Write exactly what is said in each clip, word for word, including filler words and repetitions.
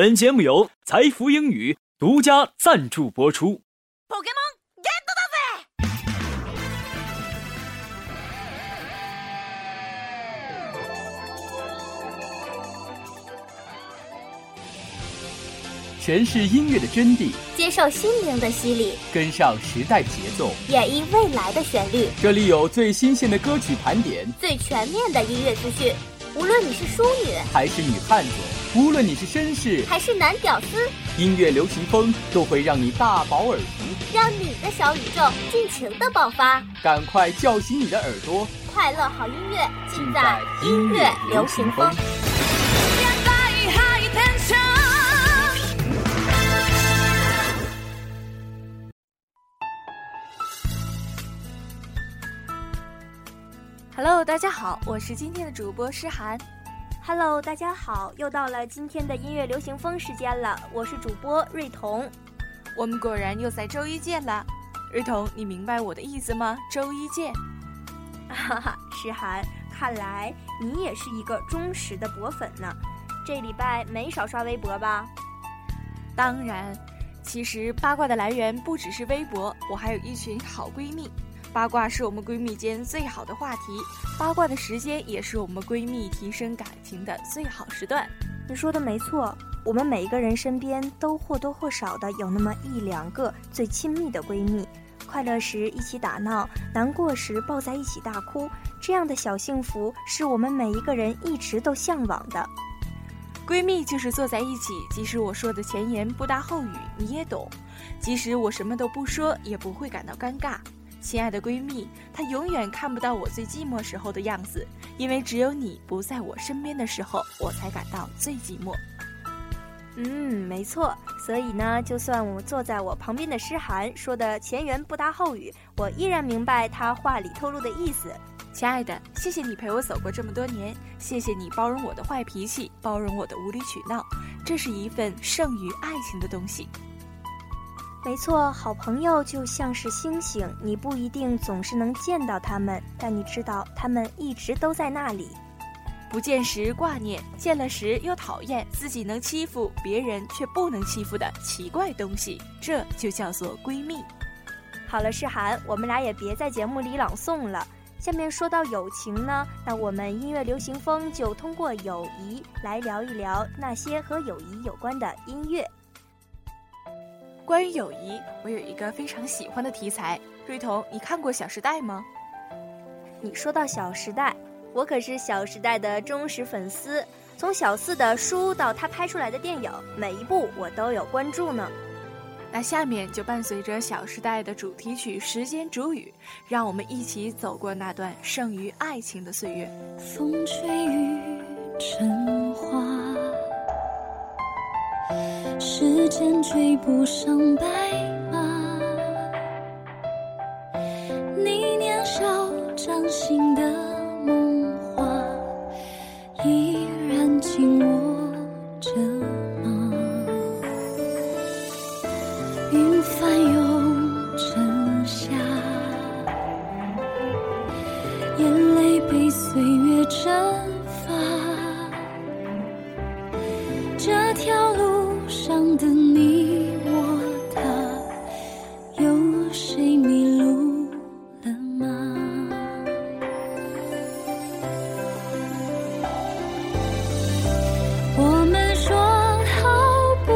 本节目由财福英语独家赞助播出。 Pokemon Get Daze， 诠释音乐的真谛，接受心灵的洗礼，跟上时代节奏，演绎未来的旋律。这里有最新鲜的歌曲盘点，最全面的音乐资讯。无论你是淑女还是女汉子，无论你是绅士还是男屌丝，音乐流行风都会让你大饱耳福，让你的小宇宙尽情的爆发。赶快叫醒你的耳朵，快乐好音乐尽在音乐流行风。Hello， 大家好，我是今天的主播诗涵。Hello， 大家好，又到了今天的音乐流行风时间了，我是主播瑞彤。我们果然又在周一见了，瑞彤，你明白我的意思吗？周一见。哈哈，诗涵，看来你也是一个忠实的博粉呢，这礼拜没少刷微博吧？当然，其实八卦的来源不只是微博，我还有一群好闺蜜。八卦是我们闺蜜间最好的话题，八卦的时间也是我们闺蜜提升感情的最好时段。你说的没错，我们每一个人身边都或多或少的有那么一两个最亲密的闺蜜，快乐时一起打闹，难过时抱在一起大哭，这样的小幸福是我们每一个人一直都向往的。闺蜜就是坐在一起，即使我说的前言不搭后语，你也懂；即使我什么都不说，也不会感到尴尬。亲爱的闺蜜，她永远看不到我最寂寞时候的样子，因为只有你不在我身边的时候，我才感到最寂寞。嗯，没错，所以呢，就算我坐在我旁边的诗涵说的前言不搭后语，我依然明白她话里透露的意思。亲爱的，谢谢你陪我走过这么多年，谢谢你包容我的坏脾气，包容我的无理取闹，这是一份胜于爱情的东西。没错，好朋友就像是星星，你不一定总是能见到他们，但你知道他们一直都在那里。不见时挂念，见了时又讨厌自己能欺负别人却不能欺负的奇怪东西，这就叫做闺蜜。好了，诗涵，我们俩也别在节目里朗诵了。下面说到友情呢，那我们音乐流行风就通过友谊来聊一聊那些和友谊有关的音乐。关于友谊，我有一个非常喜欢的题材。瑞彤，你看过《小时代》吗？你说到《小时代》，我可是《小时代》的忠实粉丝，从小四的书到他拍出来的电影，每一部我都有关注呢。那下面就伴随着《小时代》的主题曲《时间煮雨》，让我们一起走过那段胜于爱情的岁月。风吹雨成花，时间追不上白马，你年少掌心的梦话，依然紧握着吗？云翻涌成夏，眼泪被岁月蒸发，这条路上的你我他，有谁迷路了吗？我们说好不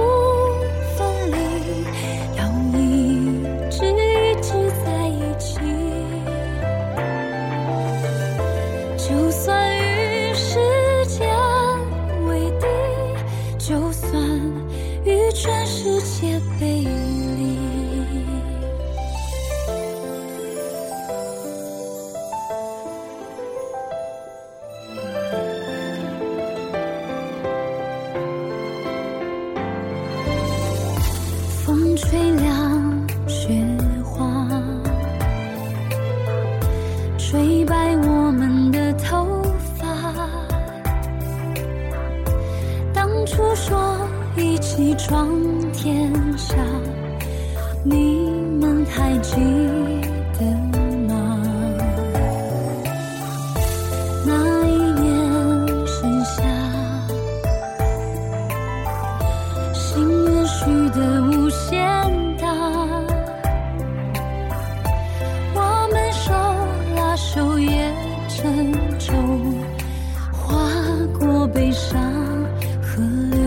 分离，要一直一直在一起，就算与时间为敌，就算与全世界背离。风吹凉雪花，吹白我们的头发，当初说一起闯天下，你们还记得吗？那一年盛夏，河流。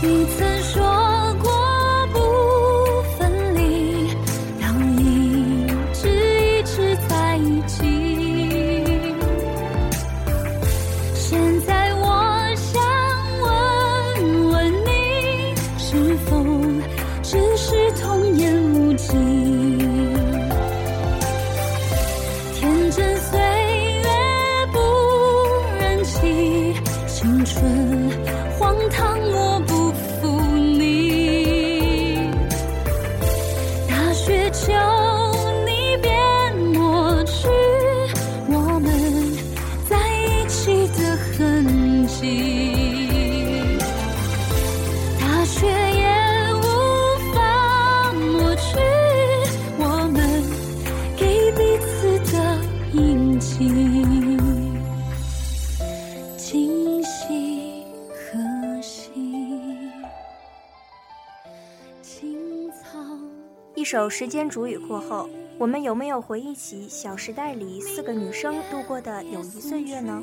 你曾说过不分离，要一直一直在一起。现在我想问问你，是否只是童言无忌？青春荒唐，我不负你。大雪求你别抹去我们在一起的痕迹，大雪也无法抹去我们给彼此的印记。一首时间煮雨过后，我们有没有回忆起小时代里四个女生度过的友谊岁月呢？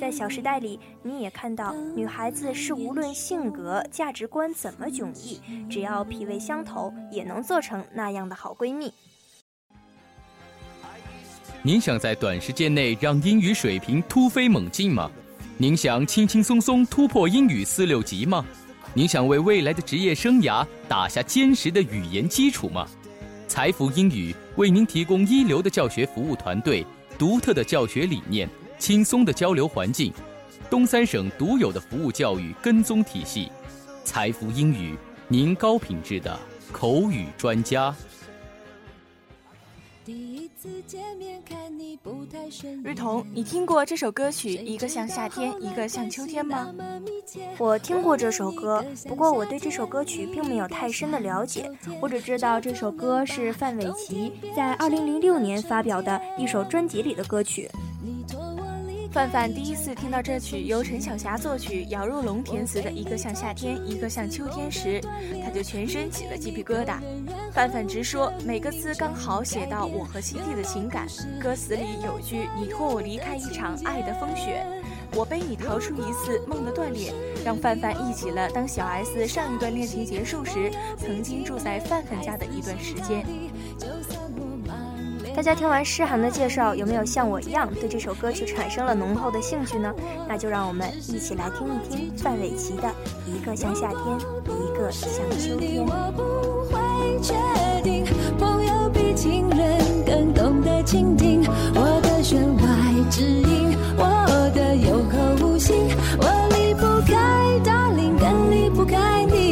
在小时代里，你也看到女孩子是无论性格价值观怎么迥异，只要脾味相投也能做成那样的好闺蜜。您想在短时间内让英语水平突飞猛进吗？您想轻轻松松突破英语四六级吗？您想为未来的职业生涯打下坚实的语言基础吗？财富英语为您提供一流的教学服务团队、独特的教学理念、轻松的交流环境、东三省独有的服务教育跟踪体系。财富英语，您高品质的口语专家。日童，你听过这首歌曲一个像夏天一个像秋天吗？我听过这首歌，不过我对这首歌曲并没有太深的了解，我只知道这首歌是范玮琪在二零零六年发表的一首专辑里的歌曲。范范第一次听到这曲由陈小霞作曲、姚若龙填词的《一个像夏天，一个像秋天》时，他就全身起了鸡皮疙瘩。范范直说，每个字刚好写到我和心地的情感。歌词里有句“你托我离开一场爱的风雪，我背你逃出一次梦的断裂”，让范范忆起了当小 S 上一段恋情结束时，曾经住在范范家的一段时间。大家听完诗涵的介绍，有没有像我一样对这首歌曲产生了浓厚的兴趣呢？那就让我们一起来听一听范玮琪的《一个像夏天，一个像秋天》。朋友比情人更懂得倾听我的弦外之音，我的有口无心，我离不开大林，更离不开你。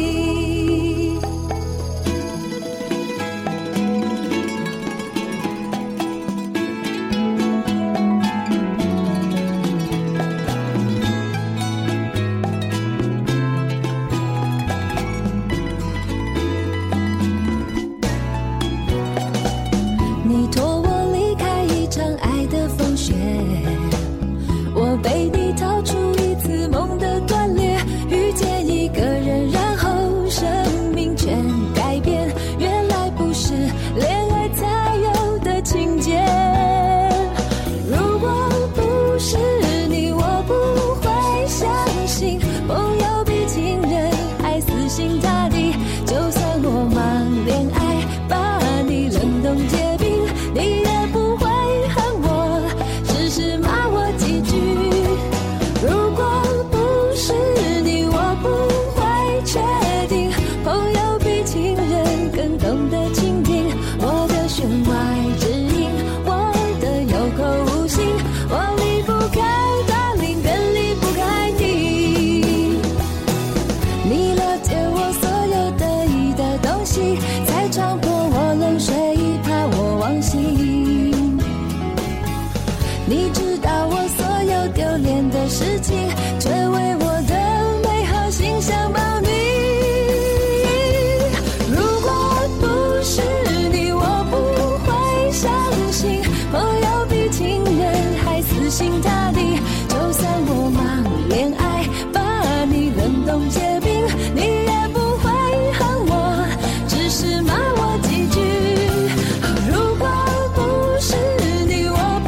如果不是你，我不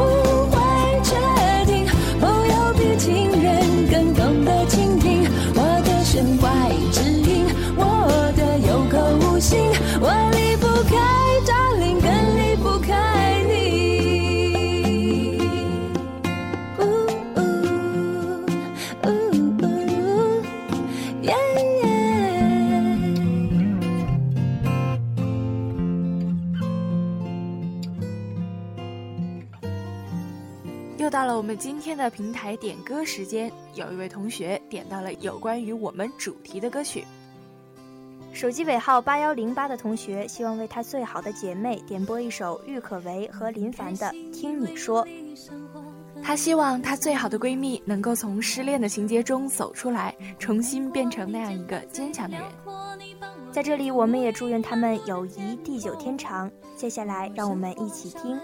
又到了我们今天的平台点歌时间，有一位同学点到了有关于我们主题的歌曲。手机尾号八幺零八的同学，希望为他最好的姐妹点播一首郁可唯和林凡的《听你说》。他希望他最好的闺蜜能够从失恋的情节中走出来，重新变成那样一个坚强的人。在这里，我们也祝愿他们友谊地久天长。接下来，让我们一起听。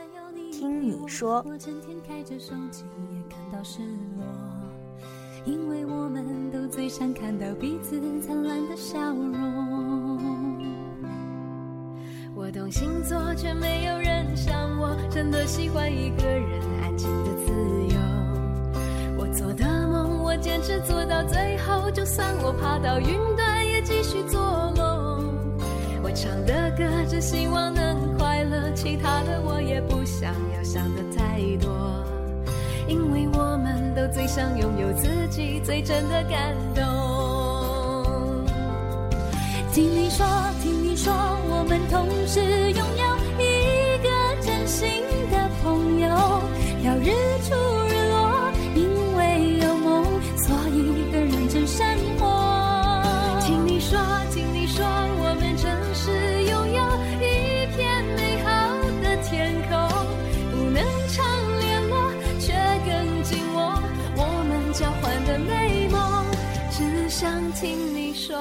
听你说，我整天开着手机也感到失落，因为我们都最想看到彼此灿烂的笑容。我懂星座，却没有人像我，真的喜欢一个人安静的自由。我做的梦，我坚持做到最后，就算我爬到云端，也继续做梦。我唱的歌，只希望能快乐，其他的我也不想要想的太多，因为我们都最想拥有自己最真的感动。听你说，听你说，我们同时拥有一个真心的朋友，要日出日落，因为有梦，所以更认真生活。听你说，听你说，我们真是拥有一片美好的天空，不能常联络，却更紧握我们交换的美梦，只想听你说。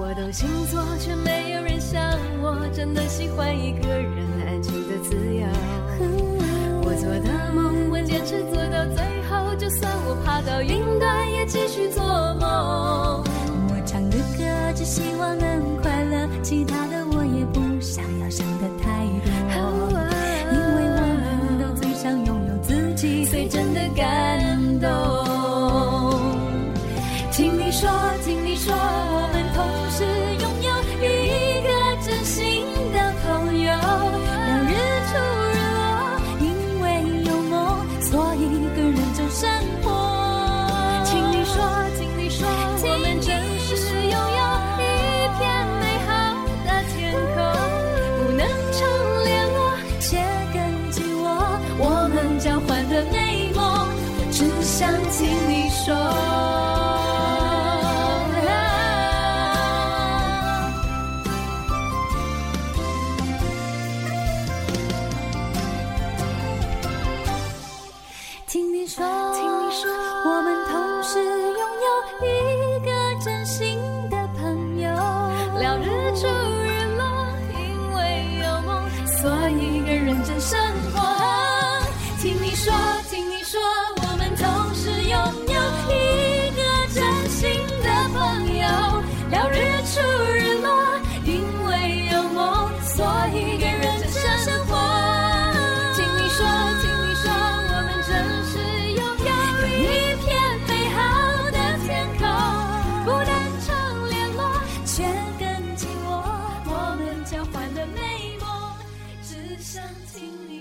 我懂星座，却没有人像我，真的喜欢一个人安静的自由。我做的梦，我坚持做到最后，就算我爬到云端，也继续做梦。我唱的歌，只希望能快乐，其他的我也不想要想的太多，因为我们都最想拥有自己最真的感动。听你说，听你说，我们同时拥有一个真心的朋友，让日出日落，因为有梦，所以更认真生活。听你说，听你说，我们真是拥有一片美好的天空，不能常联络，且更紧握我们交换的美梦，只想听你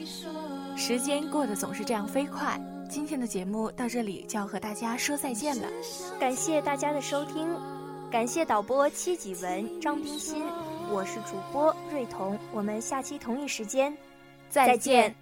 说。时间过得总是这样飞快，今天的节目到这里就要和大家说再见了。感谢大家的收听，感谢导播戚己文、张冰心，我是主播瑞彤，我们下期同一时间再见。